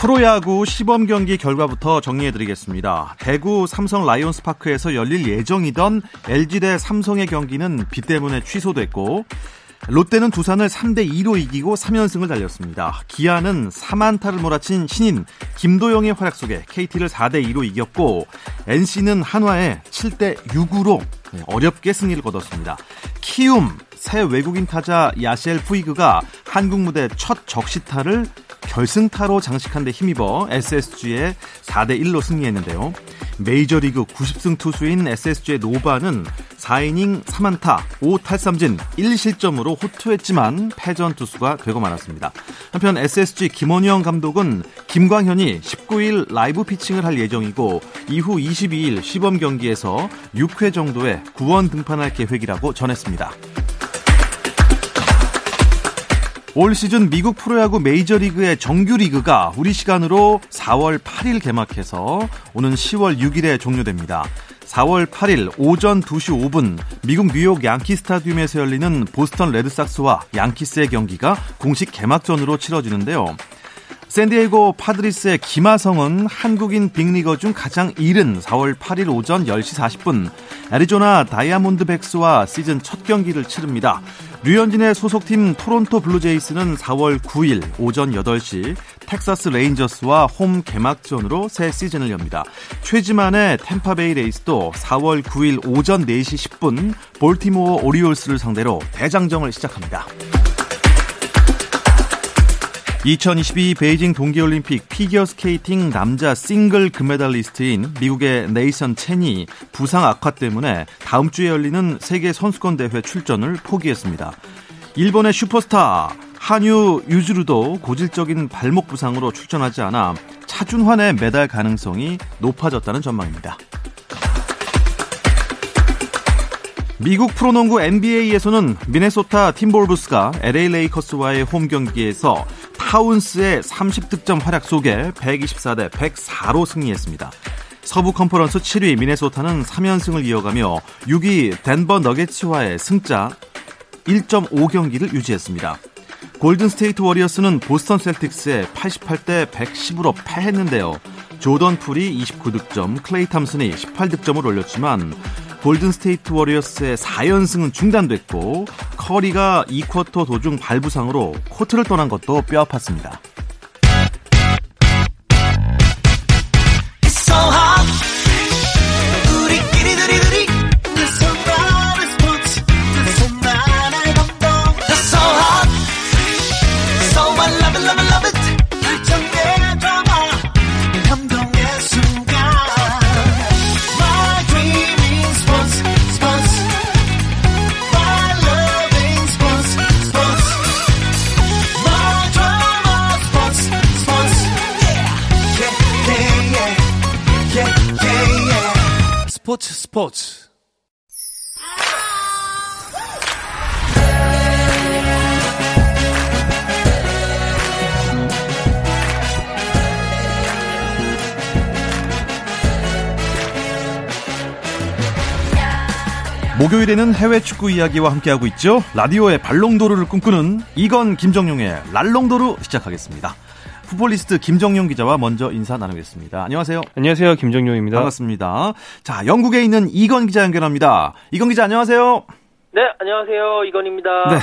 프로야구 시범경기 결과부터 정리해드리겠습니다. 대구 삼성 라이온스파크에서 열릴 예정이던 LG 대 삼성의 경기는 비 때문에 취소됐고, 롯데는 두산을 3대2로 이기고 3연승을 달렸습니다. 기아는 4안타를 몰아친 신인 김도영의 활약 속에 KT를 4대2로 이겼고, NC는 한화에 7대6으로 어렵게 승리를 거뒀습니다. 키움, 새 외국인 타자 야시엘 푸이그가 한국 무대 첫 적시타를 결승타로 장식한 데 힘입어 SSG에 4대1로 승리했는데요. 메이저리그 90승 투수인 SSG의 노바는 4이닝 3안타 5탈삼진 1실점으로 호투했지만 패전 투수가 되고 말았습니다. 한편 SSG 김원형 감독은 김광현이 19일 라이브 피칭을 할 예정이고, 이후 22일 시범 경기에서 6회 정도에 구원 등판할 계획이라고 전했습니다. 올 시즌 미국 프로야구 메이저리그의 정규리그가 우리 시간으로 4월 8일 개막해서 오는 10월 6일에 종료됩니다. 4월 8일 오전 2시 5분 미국 뉴욕 양키 스타디움에서 열리는 보스턴 레드삭스와 양키스의 경기가 공식 개막전으로 치러지는데요. 샌디에이고 파드리스의 김하성은 한국인 빅리거 중 가장 이른 4월 8일 오전 10시 40분 애리조나 다이아몬드백스와 시즌 첫 경기를 치릅니다. 류현진의 소속팀 토론토 블루제이스는 4월 9일 오전 8시 텍사스 레인저스와 홈 개막전으로 새 시즌을 엽니다. 최지만의 템파베이 레이스도 4월 9일 오전 4시 10분 볼티모어 오리올스를 상대로 대장정을 시작합니다. 2022 베이징 동계올림픽 피겨스케이팅 남자 싱글 금메달리스트인 미국의 네이선 첸이 부상 악화 때문에 다음 주에 열리는 세계선수권대회 출전을 포기했습니다. 일본의 슈퍼스타 한유 유즈루도 고질적인 발목 부상으로 출전하지 않아 차준환의 메달 가능성이 높아졌다는 전망입니다. 미국 프로농구 NBA에서는 미네소타 팀볼브스가 LA 레이커스와의 홈 경기에서 타운스의 30득점 활약 속에 124대 104로 승리했습니다. 서부 컨퍼런스 7위 미네소타는 3연승을 이어가며 6위 덴버 너게츠와의 승자 1.5경기를 유지했습니다. 골든 스테이트 워리어스는 보스턴 셀틱스에 88대 110으로 패했는데요. 조던 풀이 29득점, 클레이 탐슨이 18득점을 올렸지만 골든스테이트 워리어스의 4연승은 중단됐고, 커리가 2쿼터 도중 발부상으로 코트를 떠난 것도 뼈아팠습니다. 스포츠. 목요일에는 해외 축구 이야기와 함께하고 있죠. 라디오의 발롱도르를 꿈꾸는 이건 김정용의 랄롱도르 시작하겠습니다. 풋볼리스트 김정용 기자와 먼저 인사 나누겠습니다. 안녕하세요. 안녕하세요. 김정용입니다. 반갑습니다. 자, 영국에 있는 이건 기자 연결합니다. 이건 기자 안녕하세요. 네, 안녕하세요. 이건입니다. 네,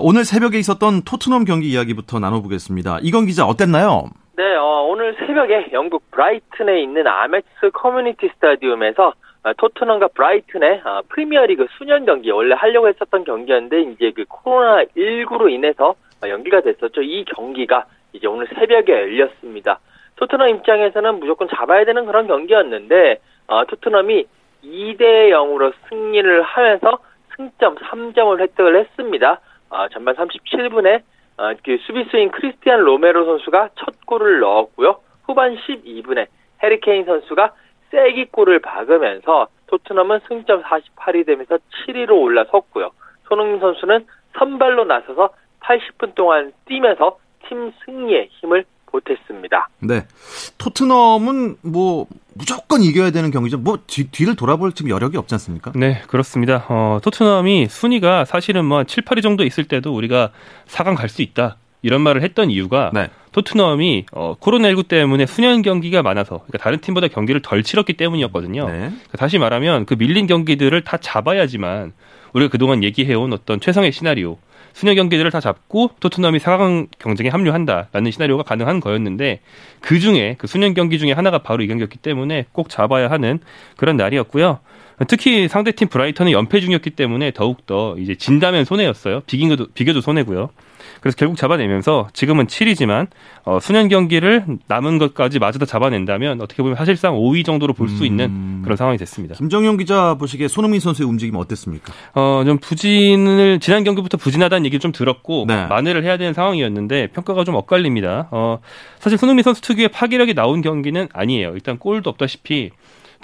오늘 새벽에 있었던 토트넘 경기 이야기부터 나눠보겠습니다. 이건 기자 어땠나요? 네, 오늘 새벽에 영국 브라이튼에 있는 아메츠 커뮤니티 스타디움에서 토트넘과 브라이튼의 프리미어리그 수년 경기, 원래 하려고 했었던 경기였는데 이제 그 코로나19로 인해서 연기가 됐었죠. 이 경기가 이제 오늘 새벽에 열렸습니다. 토트넘 입장에서는 무조건 잡아야 되는 그런 경기였는데, 토트넘이 2대 0으로 승리를 하면서 승점 3점을 획득을 했습니다. 전반 37분에 수비수인 크리스티안 로메로 선수가 첫 골을 넣었고요. 후반 12분에 해리 케인 선수가 쐐기골을 박으면서 토트넘은 승점 48이 되면서 7위로 올라섰고요. 손흥민 선수는 선발로 나서서 80분 동안 뛰면서 팀 승리에 힘을 보탰습니다. 네, 토트넘은 무조건 이겨야 되는 경기죠. 뒤를 돌아볼 지금 여력이 없지 않습니까? 네, 그렇습니다. 토트넘이 순위가 사실은 7, 8위 정도 있을 때도 우리가 4강 갈 수 있다 이런 말을 했던 이유가 네. 토트넘이 코로나19 때문에 수년 경기가 많아서 그러니까 다른 팀보다 경기를 덜 치렀기 때문이었거든요. 네. 그러니까 다시 말하면 그 밀린 경기들을 다 잡아야지만 우리가 그동안 얘기해온 어떤 최상의 시나리오 수년 경기들을 다 잡고 토트넘이 4강 경쟁에 합류한다라는 시나리오가 가능한 거였는데 그중에 그 수년 경기 중에 하나가 바로 이 경기였기 때문에 꼭 잡아야 하는 그런 날이었고요. 특히 상대팀 브라이턴은 연패 중이었기 때문에 더욱더 이제 진다면 손해였어요. 비겨도 손해고요. 그래서 결국 잡아내면서 지금은 7위지만 수년 경기를 남은 것까지 마저 다 잡아낸다면 어떻게 보면 사실상 5위 정도로 볼 수 있는 그런 상황이 됐습니다. 김정용 기자 보시기에 손흥민 선수의 움직임은 어땠습니까? 좀 지난 경기부터 부진하다는 얘기를 좀 들었고 네. 만회를 해야 되는 상황이었는데 평가가 좀 엇갈립니다. 사실 손흥민 선수 특유의 파괴력이 나온 경기는 아니에요. 일단 골도 없다시피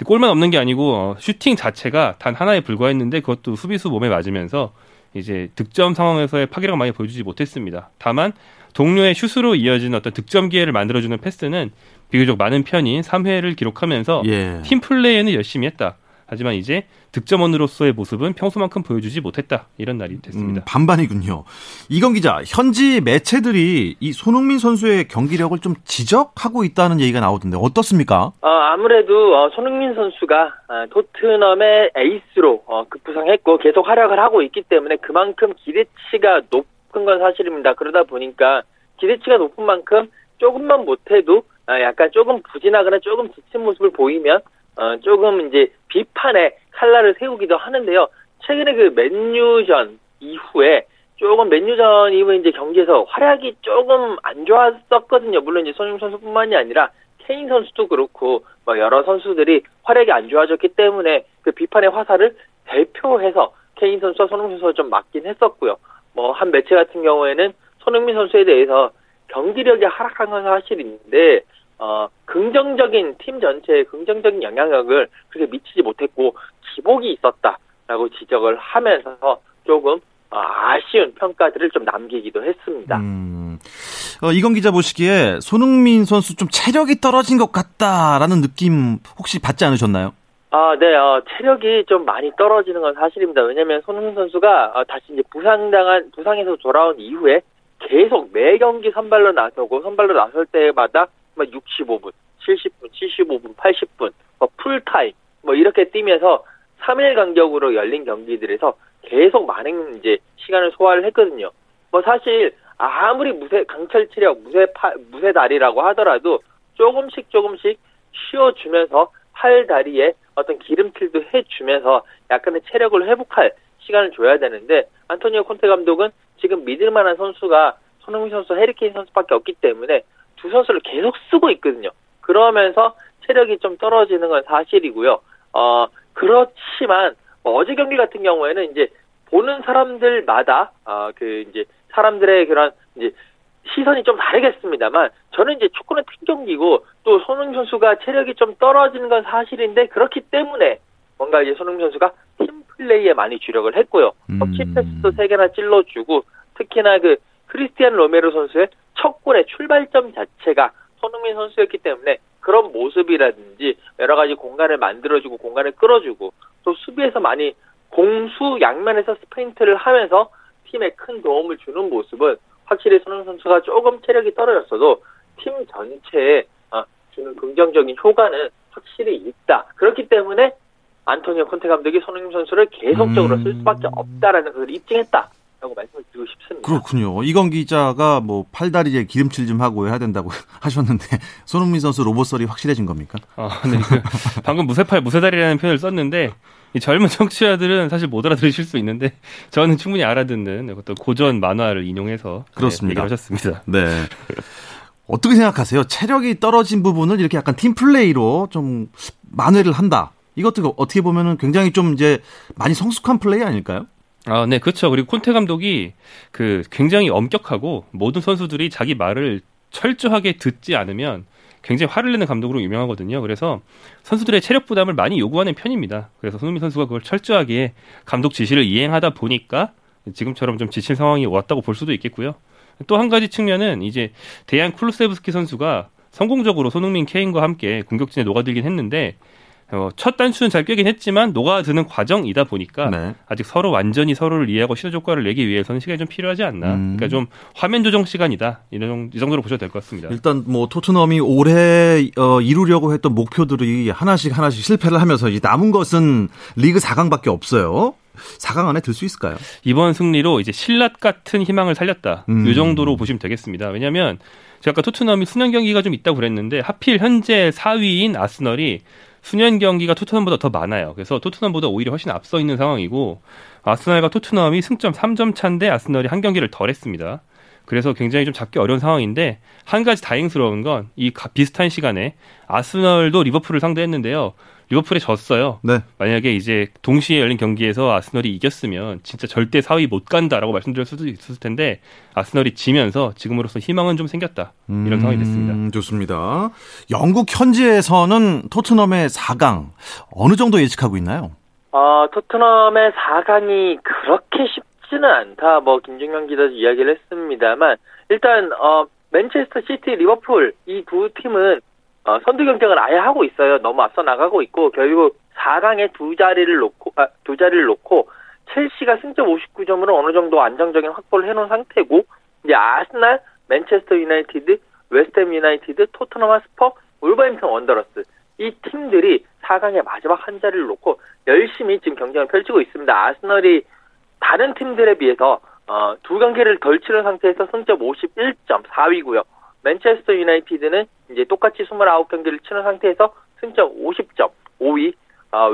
골만 없는 게 아니고 슈팅 자체가 단 하나에 불과했는데 그것도 수비수 몸에 맞으면서 이제 득점 상황에서의 파괴력을 많이 보여주지 못했습니다. 다만 동료의 슛으로 이어진 어떤 득점 기회를 만들어주는 패스는 비교적 많은 편인 3회를 기록하면서 예. 팀 플레이에는 열심히 했다. 하지만 이제 득점원으로서의 모습은 평소만큼 보여주지 못했다. 이런 날이 됐습니다. 반반이군요. 이건 기자, 현지 매체들이 이 손흥민 선수의 경기력을 좀 지적하고 있다는 얘기가 나오던데 어떻습니까? 아무래도 손흥민 선수가 토트넘의 에이스로 급부상했고 계속 활약을 하고 있기 때문에 그만큼 기대치가 높은 건 사실입니다. 그러다 보니까 기대치가 높은 만큼 조금만 못해도 약간 조금 부진하거나 조금 지친 모습을 보이면 조금 이제 비판의 칼날을 세우기도 하는데요. 최근에 그 맨유전 이후에 조금 맨유전 이후에 이제 경기에서 활약이 조금 안 좋았었거든요. 물론 이제 손흥민 선수뿐만이 아니라 케인 선수도 그렇고 여러 선수들이 활약이 안 좋아졌기 때문에 그 비판의 화살을 대표해서 케인 선수와 손흥민 선수가 좀 맞긴 했었고요. 한 매체 같은 경우에는 손흥민 선수에 대해서 경기력이 하락한 건 사실인데 긍정적인 팀 전체의 긍정적인 영향력을 그렇게 미치지 못했고 기복이 있었다라고 지적을 하면서 조금 아쉬운 평가들을 좀 남기기도 했습니다. 이건 기자 보시기에 손흥민 선수 좀 체력이 떨어진 것 같다라는 느낌 혹시 받지 않으셨나요? 네, 체력이 좀 많이 떨어지는 건 사실입니다. 왜냐하면 손흥민 선수가 다시 이제 부상에서 돌아온 이후에 계속 매 경기 선발로 나설 때마다 65분, 70분, 75분, 80분, 풀타임, 이렇게 뛰면서 3일 간격으로 열린 경기들에서 계속 많은 이제 시간을 소화를 했거든요. 사실, 아무리 강철 체력, 무쇠다리라고 하더라도 조금씩 쉬어주면서 팔 다리에 어떤 기름칠도 해주면서 약간의 체력을 회복할 시간을 줘야 되는데, 안토니오 콘테 감독은 지금 믿을만한 선수가 손흥민 선수, 해리 케인 선수밖에 없기 때문에 두 선수를 계속 쓰고 있거든요. 그러면서 체력이 좀 떨어지는 건 사실이고요. 그렇지만 어제 경기 같은 경우에는 이제 보는 사람들마다 이제 사람들의 그런 이제 시선이 좀 다르겠습니다만 저는 이제 축구는 팀 경기고 또 손흥민 선수가 체력이 좀 떨어지는 건 사실인데 그렇기 때문에 뭔가 이제 손흥민 선수가 팀 플레이에 많이 주력을 했고요. 키패스도 3개나 찔러주고 특히나 그 크리스티안 로메로 선수의 첫 골의 출발점 자체가 손흥민 선수였기 때문에 그런 모습이라든지 여러 가지 공간을 만들어주고 공간을 끌어주고 또 수비에서 많이 공수 양면에서 스프린트를 하면서 팀에 큰 도움을 주는 모습은 확실히 손흥민 선수가 조금 체력이 떨어졌어도 팀 전체에 주는 긍정적인 효과는 확실히 있다. 그렇기 때문에 안토니오 콘테 감독이 손흥민 선수를 계속적으로 쓸 수밖에 없다라는 것을 입증했다. 말씀을 드리고 싶습니다. 그렇군요. 이건 기자가 팔다리에 기름칠 좀 하고 해야 된다고 하셨는데 손흥민 선수 로봇설이 확실해진 겁니까? 네. 방금 무쇠팔 무쇠다리라는 표현을 썼는데 이 젊은 청취자들은 사실 못 알아들으실 수 있는데 저는 충분히 알아듣는 어떤 고전 만화를 인용해서 그렇습니다. 하셨습니다. 네. 어떻게 생각하세요? 체력이 떨어진 부분을 이렇게 약간 팀 플레이로 좀 만회를 한다. 이것도 어떻게 보면은 굉장히 좀 이제 많이 성숙한 플레이 아닐까요? 아, 네, 그렇죠. 그리고 콘테 감독이 그 굉장히 엄격하고 모든 선수들이 자기 말을 철저하게 듣지 않으면 굉장히 화를 내는 감독으로 유명하거든요. 그래서 선수들의 체력 부담을 많이 요구하는 편입니다. 그래서 손흥민 선수가 그걸 철저하게 감독 지시를 이행하다 보니까 지금처럼 좀 지친 상황이 왔다고 볼 수도 있겠고요. 또 한 가지 측면은 이제 대한 쿨루세브스키 선수가 성공적으로 손흥민, 케인과 함께 공격진에 녹아들긴 했는데 첫 단추는 잘 꿰긴 했지만 녹아드는 과정이다 보니까 네. 아직 서로 완전히 서로를 이해하고 시너지 효과를 내기 위해서는 시간이 좀 필요하지 않나. 그러니까 좀 화면 조정 시간이다. 이 정도로 보셔도 될 것 같습니다. 일단 뭐 토트넘이 올해 이루려고 했던 목표들이 하나씩 실패를 하면서 이제 남은 것은 리그 4강밖에 없어요. 4강 안에 들 수 있을까요? 이번 승리로 이제 신라 같은 희망을 살렸다. 이 정도로 보시면 되겠습니다. 왜냐하면 제가 아까 토트넘이 수년 경기가 좀 있다고 그랬는데 하필 현재 4위인 아스널이 수년 경기가 토트넘보다 더 많아요. 그래서 토트넘보다 오히려 훨씬 앞서 있는 상황이고 아스널과 토트넘이 승점 3점 차인데 아스널이 한 경기를 덜 했습니다. 그래서 굉장히 좀 잡기 어려운 상황인데 한 가지 다행스러운 건 이 비슷한 시간에 아스널도 리버풀을 상대했는데요. 리버풀에 졌어요. 네. 만약에 이제 동시에 열린 경기에서 아스널이 이겼으면 진짜 절대 4위 못 간다라고 말씀드릴 수도 있었을 텐데 아스널이 지면서 지금으로서 희망은 좀 생겼다. 이런 상황이 됐습니다. 좋습니다. 영국 현지에서는 토트넘의 4강 어느 정도 예측하고 있나요? 토트넘의 4강이 그렇게 쉽지는 않다. 뭐 김정용 기자도 이야기를 했습니다만 일단 맨체스터 시티, 리버풀 이 두 팀은 선두 경쟁을 아예 하고 있어요. 너무 앞서 나가고 있고 결국 4강에 두 자리를 놓고 첼시가 승점 59점으로 어느 정도 안정적인 확보를 해놓은 상태고 이제 아스날, 맨체스터 유나이티드, 웨스트햄 유나이티드, 토트넘 핫스퍼, 울버햄튼 원더러스 이 팀들이 4강의 마지막 한 자리를 놓고 열심히 지금 경쟁을 펼치고 있습니다. 아스널이 다른 팀들에 비해서 두 경기를 덜 치른 상태에서 승점 51점 4위고요. 맨체스터 유나이티드는 이제 똑같이 29경기를 치는 상태에서 승점 50점 5위,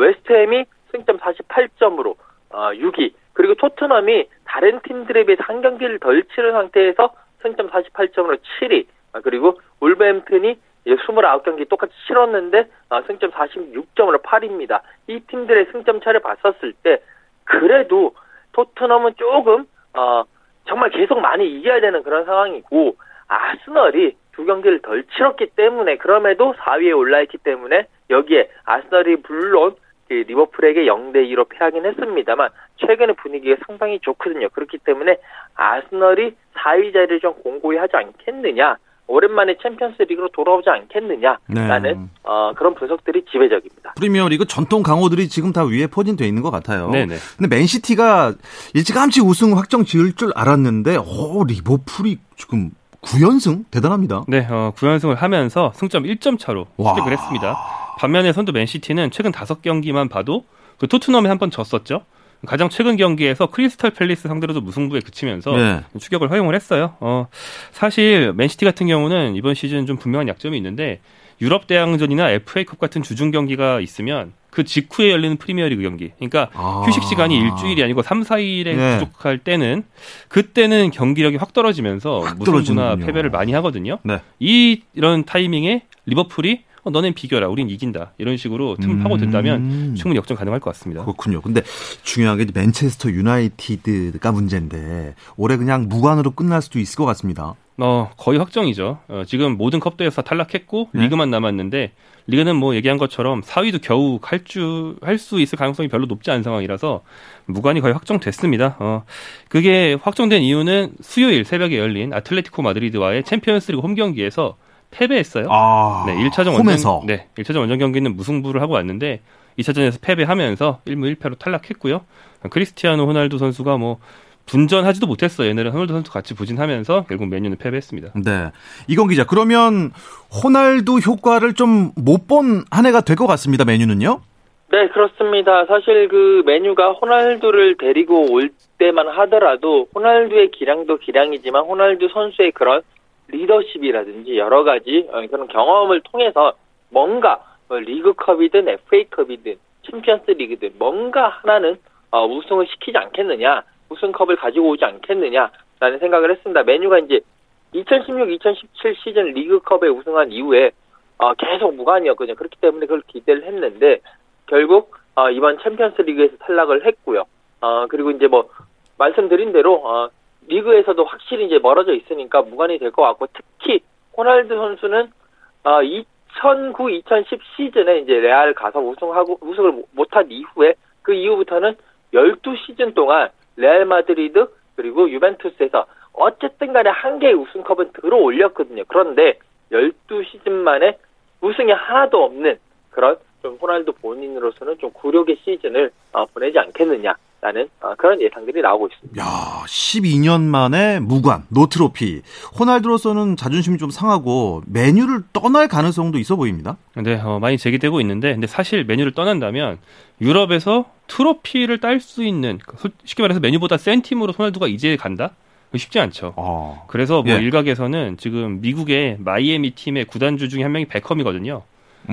웨스트햄이 승점 48점으로 6위, 그리고 토트넘이 다른 팀들에 비해서 한 경기를 덜 치는 상태에서 승점 48점으로 7위, 그리고 울버햄튼이 29경기 똑같이 치렀는데 승점 46점으로 8위입니다. 이 팀들의 승점 차를 봤었을 때 그래도 토트넘은 조금 정말 계속 많이 이겨야 되는 그런 상황이고 아스널이 두 경기를 덜 치렀기 때문에 그럼에도 4위에 올라있기 때문에 여기에 아스널이 물론 리버풀에게 0-2로 패하긴 했습니다만 최근의 분위기가 상당히 좋거든요. 그렇기 때문에 아스널이 4위 자리를 좀 공고히 하지 않겠느냐. 오랜만에 챔피언스 리그로 돌아오지 않겠느냐라는 네. 그런 분석들이 지배적입니다. 프리미어리그 전통 강호들이 지금 다 위에 포진되어 있는 것 같아요. 네네. 근데 맨시티가 일찌감치 우승 확정 지을 줄 알았는데 리버풀이 지금 9연승? 대단합니다. 네, 9연승을 하면서 승점 1점 차로 획득을 했습니다. 반면에 선두 맨시티는 최근 5경기만 봐도 그 토트넘에 한 번 졌었죠. 가장 최근 경기에서 크리스탈 팰리스 상대로도 무승부에 그치면서 네. 추격을 허용을 했어요. 사실 맨시티 같은 경우는 이번 시즌 좀 분명한 약점이 있는데 유럽 대항전이나 FA컵 같은 주중 경기가 있으면 그 직후에 열리는 프리미어리그 경기. 그러니까 휴식 시간이 일주일이 아니고 3, 4일에 네. 부족할 때는 그때는 경기력이 확 떨어지면서 무승부나 패배를 많이 하거든요. 네. 이런 타이밍에 리버풀이 너넨 비겨라, 우린 이긴다. 이런 식으로 틈을 파고든다면 충분히 역전 가능할 것 같습니다. 그렇군요. 근데 중요한 게 맨체스터 유나이티드가 문제인데 올해 그냥 무관으로 끝날 수도 있을 것 같습니다. 거의 확정이죠. 지금 모든 컵대회에서 탈락했고 네? 리그만 남았는데 리그는 뭐 얘기한 것처럼 4위도 겨우 할 수 있을 가능성이 별로 높지 않은 상황이라서 무관이 거의 확정됐습니다. 그게 확정된 이유는 수요일 새벽에 열린 아틀레티코 마드리드와의 챔피언스리그 홈 경기에서 패배했어요. 네, 1차전 원정 경기는 무승부를 하고 왔는데 2차전에서 패배하면서 1무 1패로 탈락했고요. 크리스티아누 호날두 선수가 분전하지도 못했어요. 옛날에 호날두 선수 같이 부진하면서 결국 맨유는 패배했습니다. 네, 이건 기자. 그러면 호날두 효과를 좀 못 본 한 해가 될 것 같습니다. 맨유는요? 네, 그렇습니다. 사실 그 맨유가 호날두를 데리고 올 때만 하더라도 호날두의 기량도 기량이지만 호날두 선수의 그런 리더십이라든지 여러 가지 그런 경험을 통해서 뭔가 리그컵이든 FA컵이든 챔피언스 리그든 뭔가 하나는 우승을 시키지 않겠느냐, 우승컵을 가지고 오지 않겠느냐라는 생각을 했습니다. 맨유가 이제 2016-2017 시즌 리그컵에 우승한 이후에 계속 무관이었거든요. 그렇기 때문에 그걸 기대를 했는데 결국 이번 챔피언스 리그에서 탈락을 했고요. 그리고 이제 뭐 말씀드린 대로 리그에서도 확실히 이제 멀어져 있으니까 무관이 될 것 같고, 특히 호날두 선수는 2009-2010 시즌에 이제 레알 가서 우승을 못한 이후에 그 이후부터는 12시즌 동안 레알 마드리드 그리고 유벤투스에서 어쨌든 간에 한 개의 우승컵은 들어올렸거든요. 그런데 12시즌 만에 우승이 하나도 없는 그런 좀 호날두 본인으로서는 좀 굴욕의 시즌을 보내지 않겠느냐라는 그런 예상들이 나오고 있습니다. 야, 12년 만에 무관, 노트로피. 호날두로서는 자존심이 좀 상하고 메뉴를 떠날 가능성도 있어 보입니다. 네, 많이 제기되고 있는데, 근데 사실 메뉴를 떠난다면 유럽에서 트로피를 딸 수 있는, 쉽게 말해서 메뉴보다 센 팀으로 호날두가 이제 간다? 쉽지 않죠. 그래서 뭐 예. 일각에서는 지금 미국의 마이애미 팀의 구단주 중에 한 명이 베컴이거든요.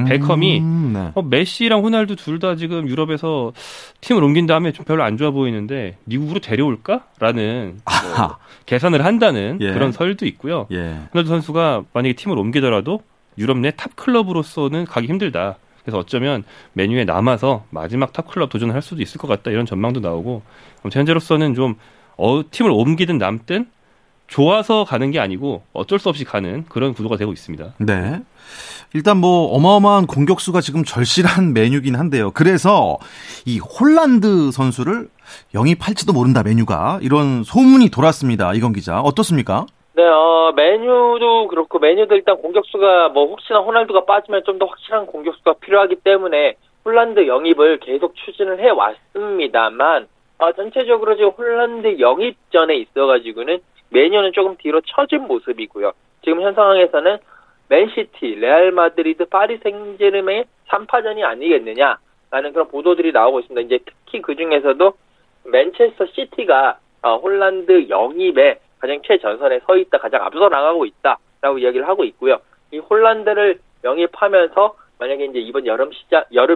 베컴이 네. 메시랑 호날두 둘 다 지금 유럽에서 팀을 옮긴 다음에 좀 별로 안 좋아 보이는데 미국으로 데려올까라는 뭐 계산을 한다는 예. 그런 설도 있고요. 예. 호날두 선수가 만약에 팀을 옮기더라도 유럽 내 탑 클럽으로서는 가기 힘들다. 그래서 어쩌면 메뉴에 남아서 마지막 탑 클럽 도전을 할 수도 있을 것 같다. 이런 전망도 나오고, 현재로서는 좀 팀을 옮기든 남든 좋아서 가는 게 아니고 어쩔 수 없이 가는 그런 구도가 되고 있습니다. 네. 일단 뭐 어마어마한 공격수가 지금 절실한 메뉴긴 한데요. 그래서 이 홀란드 선수를 영입할지도 모른다, 메뉴가. 이런 소문이 돌았습니다. 이건 기자, 어떻습니까? 네, 메뉴도 그렇고, 메뉴도 일단 공격수가 뭐 혹시나 호날두가 빠지면 좀 더 확실한 공격수가 필요하기 때문에 홀란드 영입을 계속 추진을 해왔습니다만, 전체적으로 지금 홀란드 영입전에 있어가지고는 매년은 조금 뒤로 처진 모습이고요. 지금 현 상황에서는 맨시티, 레알 마드리드, 파리 생제르맹의 3파전이 아니겠느냐라는 그런 보도들이 나오고 있습니다. 이제 특히 그 중에서도 맨체스터 시티가 홀란드 영입에 가장 최전선에 서 있다, 가장 앞서 나가고 있다라고 이야기를 하고 있고요. 이 홀란드를 영입하면서 만약에 이제 이번 여름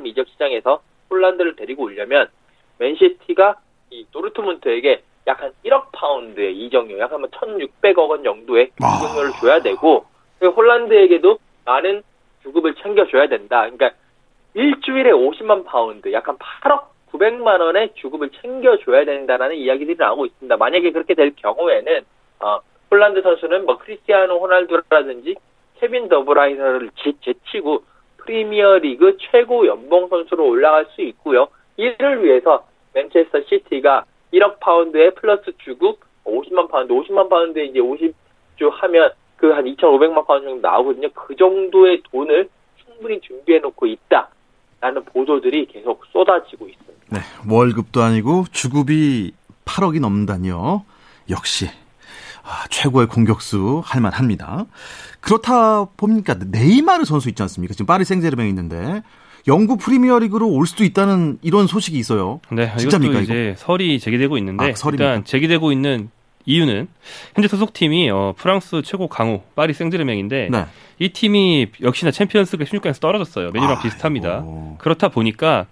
이적 시장에서 홀란드를 데리고 오려면 맨시티가 이 도르트문트에게 약 한 1억 파운드의 이적료, 약 한 1,600억 원 정도의 이적료를 줘야 되고, 홀란드에게도 많은 주급을 챙겨줘야 된다. 그러니까 일주일에 50만 파운드, 약 한 8억 900만 원의 주급을 챙겨줘야 된다라는 이야기들이 나오고 있습니다. 만약에 그렇게 될 경우에는 홀란드 선수는 뭐 크리스티아누 호날두라든지 케빈 더브라이너를 제치고 프리미어리그 최고 연봉 선수로 올라갈 수 있고요. 이를 위해서 맨체스터 시티가 1억 파운드에 플러스 주급 50만 파운드에 이제 50주 하면 그 한 2,500만 파운드 정도 나오거든요. 그 정도의 돈을 충분히 준비해놓고 있다라는 보도들이 계속 쏟아지고 있습니다. 네, 월급도 아니고 주급이 8억이 넘는다니요. 역시 최고의 공격수 할만합니다. 그렇다 보니까 네이마르 선수 있지 않습니까? 지금 파리 생제르맹 있는데. 영국 프리미어리그로 올 수도 있다는 이런 소식이 있어요. 네, 진짜입니까? 이것도 이제 이거? 설이 제기되고 있는데 일단 제기되고 있는 이유는 현재 소속팀이 프랑스 최고 강호 파리 생제르맹인데 네. 이 팀이 역시나 챔피언스리그 16강에서 떨어졌어요. 메뉴랑 비슷합니다. 아이고. 그렇다 보니까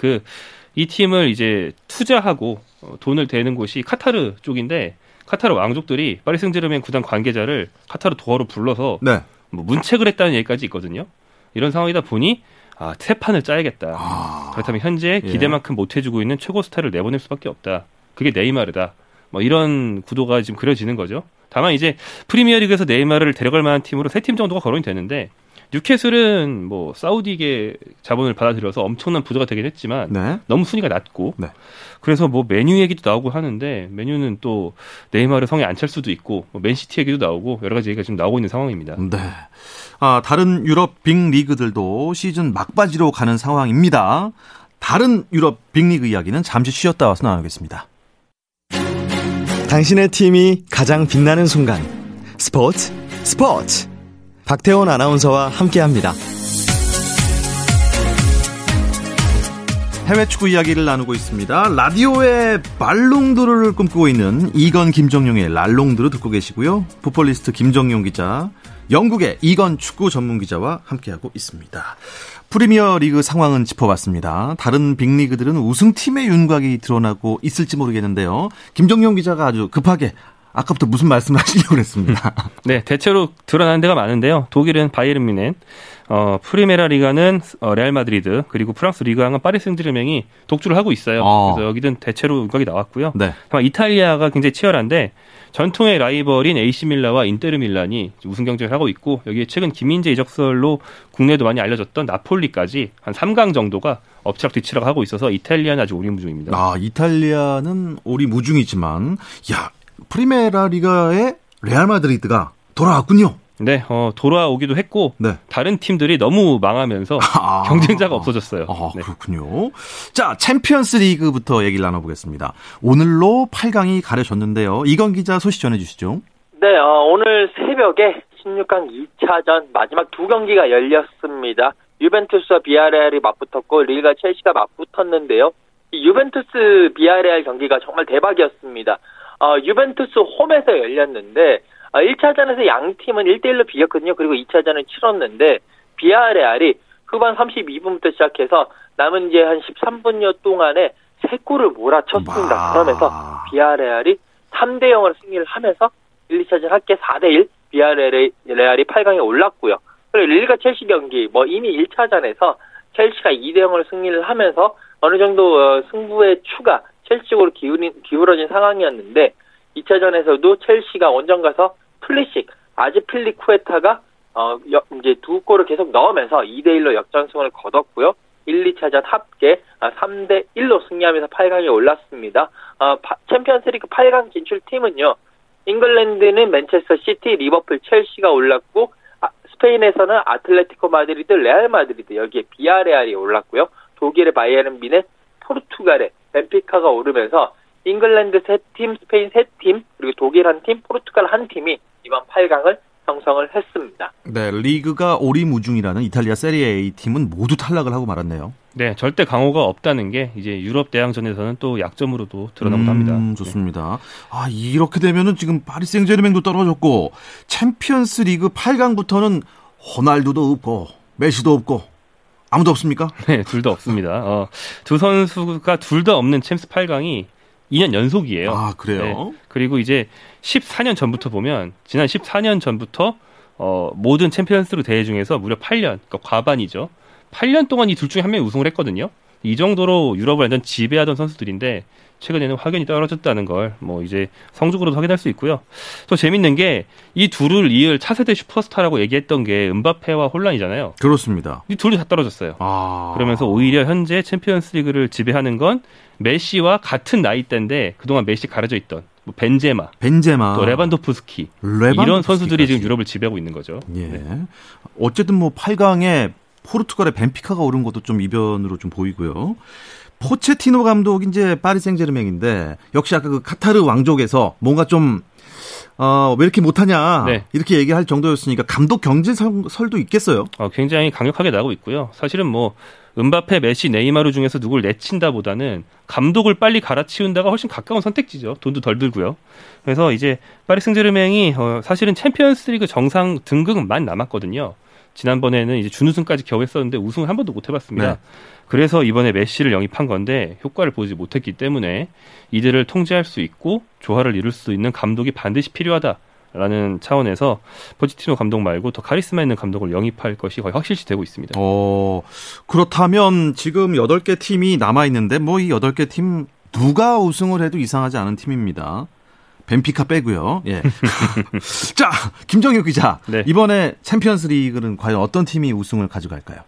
이 팀을 이제 투자하고 돈을 대는 곳이 카타르 쪽인데, 카타르 왕족들이 파리 생제르맹 구단 관계자를 카타르 도하로 불러서 네. 뭐 문책을 했다는 얘기까지 있거든요. 이런 상황이다 보니 새 판을 짜야겠다. 그렇다면 현재 기대만큼 예. 못 해주고 있는 최고 스타를 내보낼 수밖에 없다. 그게 네이마르다. 뭐 이런 구도가 지금 그려지는 거죠. 다만 이제 프리미어리그에서 네이마르를 데려갈 만한 팀으로 세 팀 정도가 거론이 되는데, 뉴캐슬은 뭐 사우디계 자본을 받아들여서 엄청난 부도가 되긴 했지만 네. 너무 순위가 낮고 네. 그래서 뭐 메뉴 얘기도 나오고 하는데, 메뉴는 또 네이마르 성에 안 찰 수도 있고 뭐 맨시티 얘기도 나오고 여러 가지 얘기가 지금 나오고 있는 상황입니다. 네. 다른 유럽 빅리그들도 시즌 막바지로 가는 상황입니다. 다른 유럽 빅리그 이야기는 잠시 쉬었다 와서 나누겠습니다. 당신의 팀이 가장 빛나는 순간, 스포츠 박태원 아나운서와 함께합니다. 해외 축구 이야기를 나누고 있습니다. 라디오에 발롱드르를 꿈꾸고 있는 이건 김정용의 랄롱드르 듣고 계시고요. 풋볼리스트 김정용 기자, 영국의 이건 축구 전문 기자와 함께하고 있습니다. 프리미어 리그 상황은 짚어봤습니다. 다른 빅리그들은 우승팀의 윤곽이 드러나고 있을지 모르겠는데요. 김정용 기자가 아주 급하게 아까부터 무슨 말씀을 하시려고 했습니다. 네, 대체로 드러나는 데가 많은데요. 독일은 바이에른 뮌헨, 프리메라 리가는 레알 마드리드, 그리고 프랑스 리그왕은 파리 생제르맹이 독주를 하고 있어요. 그래서 여기는 대체로 윤곽이 나왔고요. 네. 다만 이탈리아가 굉장히 치열한데 전통의 라이벌인 AC 밀라와 인테르 밀란이 우승 경쟁을 하고 있고, 여기에 최근 김민재 이적설로 국내도 많이 알려졌던 나폴리까지 한 3강 정도가 엎치락 뒤치락 하고 있어서 이탈리아는 아직 오리무중입니다. 아, 이탈리아는 오리무중이지만, 야, 프리메라 리가의 레알 마드리드가 돌아왔군요. 네, 돌아오기도 했고, 네. 다른 팀들이 너무 망하면서 경쟁자가 없어졌어요. 네. 그렇군요. 자, 챔피언스 리그부터 얘기를 나눠보겠습니다. 오늘로 8강이 가려졌는데요. 이건 기자 소식 전해주시죠. 네, 오늘 새벽에 16강 2차전 마지막 두 경기가 열렸습니다. 유벤투스와 비아레알이 맞붙었고, 릴과 첼시가 맞붙었는데요. 이 유벤투스 비아레알 경기가 정말 대박이었습니다. 유벤투스 홈에서 열렸는데, 1차전에서 양 팀은 1대1로 비겼거든요. 그리고 2차전은 치렀는데 비아레알이 후반 32분부터 시작해서 남은 이제 한 13분여 동안에 3골을 몰아쳤습니다. 그러면서 비아레알이 3대0으로 승리를 하면서 1, 2차전 합계 4대1 비아레알이 8강에 올랐고요. 그리고 릴과 첼시 경기 이미 1차전에서 첼시가 2대0으로 승리를 하면서 어느 정도 승부의 추가 첼시적으로 기울어진 상황이었는데 2차전에서도 첼시가 원정 가서 플리식, 아즈필리쿠에타가 이제 두 골을 계속 넣으면서 2대1로 역전승을 거뒀고요. 1, 2차전 합계 3대1로 승리하면서 8강에 올랐습니다. 챔피언스리그 8강 진출팀은요. 잉글랜드는 맨체스터 시티, 리버풀, 첼시가 올랐고 스페인에서는 아틀레티코 마드리드, 레알 마드리드, 여기에 비아레알이 올랐고요. 독일의 바이에른 뮌헨, 포르투갈의 벤피카가 오르면서 잉글랜드 3팀, 스페인 3팀, 그리고 독일 1팀, 포르투갈 1팀이 이번 8강을 형성을 했습니다. 네, 리그가 오리무중이라는 이탈리아 세리에 A 팀은 모두 탈락을 하고 말았네요. 네, 절대 강호가 없다는 게 이제 유럽 대항전에서는 또 약점으로도 드러나기도 합니다. 좋습니다. 네. 이렇게 되면은 지금 파리 생제르맹도 떨어졌고 챔피언스 리그 8강부터는 호날두도 없고 메시도 없고 아무도 없습니까? 네, 둘도 없습니다. 두 선수가 둘도 없는 챔스 8강이 2년 연속이에요. 그래요? 네. 그리고 이제 14년 전부터 보면 지난 14년 전부터 모든 챔피언스리그 대회 중에서 무려 8년, 그러니까 과반이죠. 8년 동안 이 둘 중에 한 명이 우승을 했거든요. 이 정도로 유럽을 완전 지배하던 선수들인데 최근에는 확연히 떨어졌다는 걸 이제 성적으로도 확인할 수 있고요. 또 재밌는 게 이 둘을 이을 차세대 슈퍼스타라고 얘기했던 게 은바페와 홀란이잖아요. 그렇습니다. 이 둘이 다 떨어졌어요. 그러면서 오히려 현재 챔피언스리그를 지배하는 건 메시와 같은 나이대인데 그동안 메시 가려져 있던 벤제마, 또 레반도프스키 이런 선수들이 지금 유럽을 지배하고 있는 거죠. 예. 네. 어쨌든 8강에 포르투갈의 벤피카가 오른 것도 좀 이변으로 좀 보이고요. 포체티노 감독이 이제 파리 생제르맹인데 역시 아까 그 카타르 왕족에서 뭔가 좀 왜 이렇게 못하냐 네. 이렇게 얘기할 정도였으니까 감독 경질설도 있겠어요. 굉장히 강력하게 나오고 있고요. 사실은 은바페, 메시, 네이마르 중에서 누굴 내친다보다는 감독을 빨리 갈아치운다가 훨씬 가까운 선택지죠. 돈도 덜 들고요. 그래서 이제 파리 생제르맹이 사실은 챔피언스리그 정상 등급만 남았거든요. 지난번에는 이제 준우승까지 겨우 했었는데 우승을 한 번도 못 해봤습니다. 네. 그래서 이번에 메시를 영입한 건데 효과를 보지 못했기 때문에 이들을 통제할 수 있고 조화를 이룰 수 있는 감독이 반드시 필요하다라는 차원에서 포체티노 감독 말고 더 카리스마 있는 감독을 영입할 것이 거의 확실시 되고 있습니다. 그렇다면 지금 8개 팀이 남아있는데 이 8개 팀 누가 우승을 해도 이상하지 않은 팀입니다. 벤피카 빼고요. 예. 자, 김정용 기자. 네. 이번에 챔피언스 리그는 과연 어떤 팀이 우승을 가져갈까요?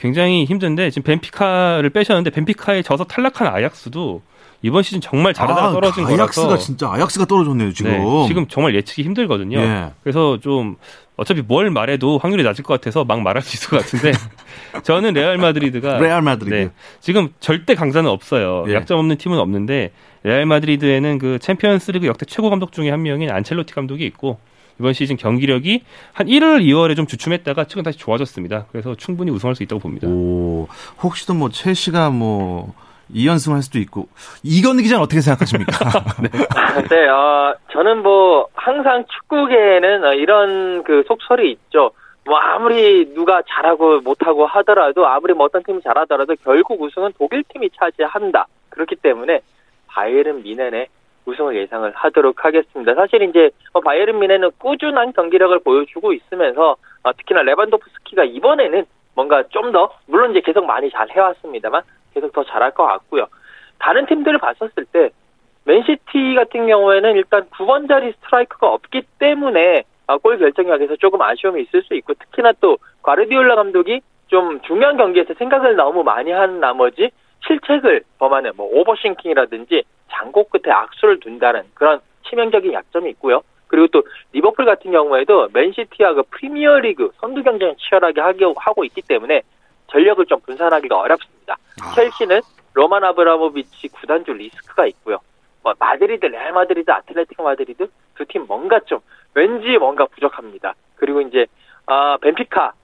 굉장히 힘든데 지금 벤피카를 빼셨는데 벤피카에 져서 탈락한 아약스도 이번 시즌 정말 잘하다가 떨어진 거라서 아약스가 떨어졌네요, 지금. 네, 지금 정말 예측이 힘들거든요. 예. 그래서 좀 어차피 뭘 말해도 확률이 낮을 것 같아서 막 말할 수 있을 것 같은데 저는 레알 마드리드. 네, 지금 절대 강자는 없어요. 예. 약점 없는 팀은 없는데 레알 마드리드에는 그 챔피언스리그 역대 최고 감독 중에 한 명인 안첼로티 감독이 있고 이번 시즌 경기력이 한 1월, 2월에 좀 주춤했다가 최근 다시 좋아졌습니다. 그래서 충분히 우승할 수 있다고 봅니다. 혹시도 첼시가 2연승 할 수도 있고. 이건 기자는 어떻게 생각하십니까? 네. 네, 저는 항상 축구계에는 이런 그 속설이 있죠. 아무리 누가 잘하고 못하고 하더라도, 아무리 어떤 팀이 잘하더라도 결국 우승은 독일 팀이 차지한다. 그렇기 때문에 바이에른 뮌헨의 우승을 예상을 하도록 하겠습니다. 사실 이제 바이에른 뮌헨은 꾸준한 경기력을 보여주고 있으면서 특히나 레반도프스키가 이번에는 뭔가 좀 더, 물론 이제 계속 많이 잘 해왔습니다만 계속 더 잘할 것 같고요. 다른 팀들을 봤었을 때 맨시티 같은 경우에는 일단 9번 자리 스트라이크가 없기 때문에 골 결정력에서 조금 아쉬움이 있을 수 있고, 특히나 또 과르디올라 감독이 좀 중요한 경기에서 생각을 너무 많이 한 나머지 실책을 범하는 오버싱킹이라든지 장고 끝에 악수를 둔다는 그런 치명적인 약점이 있고요. 그리고 또 리버풀 같은 경우에도 맨시티와 그 프리미어리그 선두 경쟁을 치열하게 하고 있기 때문에 전력을 좀 분산하기가 어렵습니다. 첼시는 로만 아브라모비치 구단주 리스크가 있고요. 마드리드, 레알 마드리드, 아틀레티코 마드리드 두 팀 뭔가 좀 왠지 뭔가 부족합니다. 그리고 이제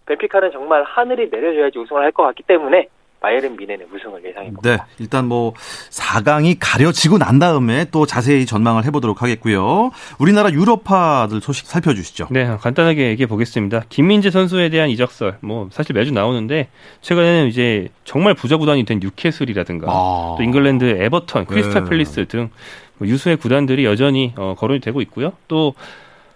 벤피카는 정말 하늘이 내려줘야지 우승을 할 것 같기 때문에 바이에른 뮌헨의 우승을 예상해봅니다. 네, 일단 4강이 가려지고 난 다음에 또 자세히 전망을 해보도록 하겠고요. 우리나라 유럽파들 소식 살펴주시죠. 네, 간단하게 얘기해 보겠습니다. 김민재 선수에 대한 이적설, 사실 매주 나오는데 최근에는 이제 정말 부자구단이 된 뉴캐슬이라든가 또 잉글랜드 에버턴, 크리스탈 팰리스 등 유수의 구단들이 여전히 거론이 되고 있고요. 또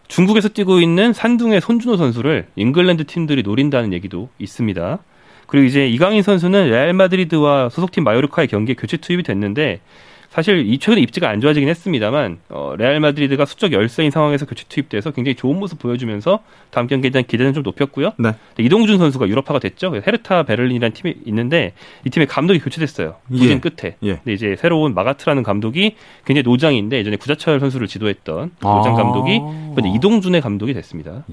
중국에서 뛰고 있는 산둥의 손준호 선수를 잉글랜드 팀들이 노린다는 얘기도 있습니다. 그리고 이제 이강인 선수는 레알 마드리드와 소속팀 마요르카의 경기에 교체 투입이 됐는데, 사실 최근에 입지가 안 좋아지긴 했습니다만 레알 마드리드가 수적 열세인 상황에서 교체 투입돼서 굉장히 좋은 모습 보여주면서 다음 경기에 대한 기대는 좀 높였고요. 네. 이동준 선수가 유럽파가 됐죠. 헤르타 베를린이라는 팀이 있는데 이 팀의 감독이 교체됐어요. 부진 끝에. 근데 이제 새로운 마가트라는 감독이 굉장히 노장인데 예전에 구자철 선수를 지도했던 노장 감독이 이번에 이동준의 감독이 됐습니다.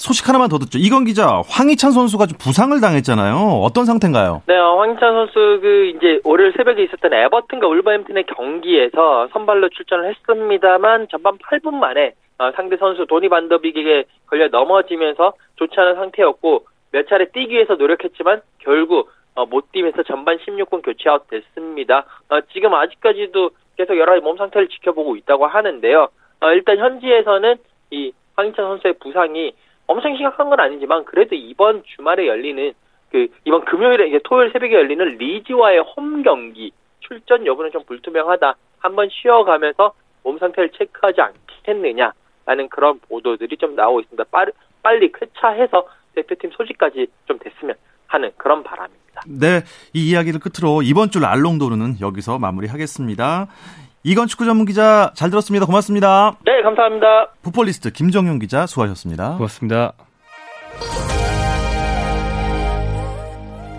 소식 하나만 더 듣죠. 이건 기자, 황희찬 선수가 좀 부상을 당했잖아요. 어떤 상태인가요? 네, 황희찬 선수 이제 월요일 새벽에 있었던 에버튼과 울버햄튼의 경기에서 선발로 출전을 했습니다만 전반 8분 만에 상대 선수 도니 반더빅에게 걸려 넘어지면서 좋지 않은 상태였고, 몇 차례 뛰기 위해서 노력했지만 결국 못 뛰면서 전반 16분 교체 아웃 됐습니다. 지금 아직까지도 계속 여러 가지 몸 상태를 지켜보고 있다고 하는데요. 일단 현지에서는 이 황희찬 선수의 부상이 엄청 심각한 건 아니지만 그래도 이번 주말에 열리는 이번 금요일에 이제 토요일 새벽에 열리는 리지와의 홈 경기 출전 여부는 좀 불투명하다. 한번 쉬어가면서 몸 상태를 체크하지 않겠느냐라는 그런 보도들이 좀 나오고 있습니다. 빨리 쾌차해서 대표팀 소식까지 좀 됐으면 하는 그런 바람입니다. 네, 이 이야기를 끝으로 이번 주 알롱도르는 여기서 마무리하겠습니다. 이건 축구 전문 기자 잘 들었습니다. 고맙습니다. 네, 감사합니다. 풋볼리스트 김정용 기자 수고하셨습니다. 고맙습니다.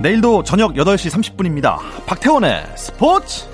내일도 저녁 8시 30분입니다. 박태원의 스포츠.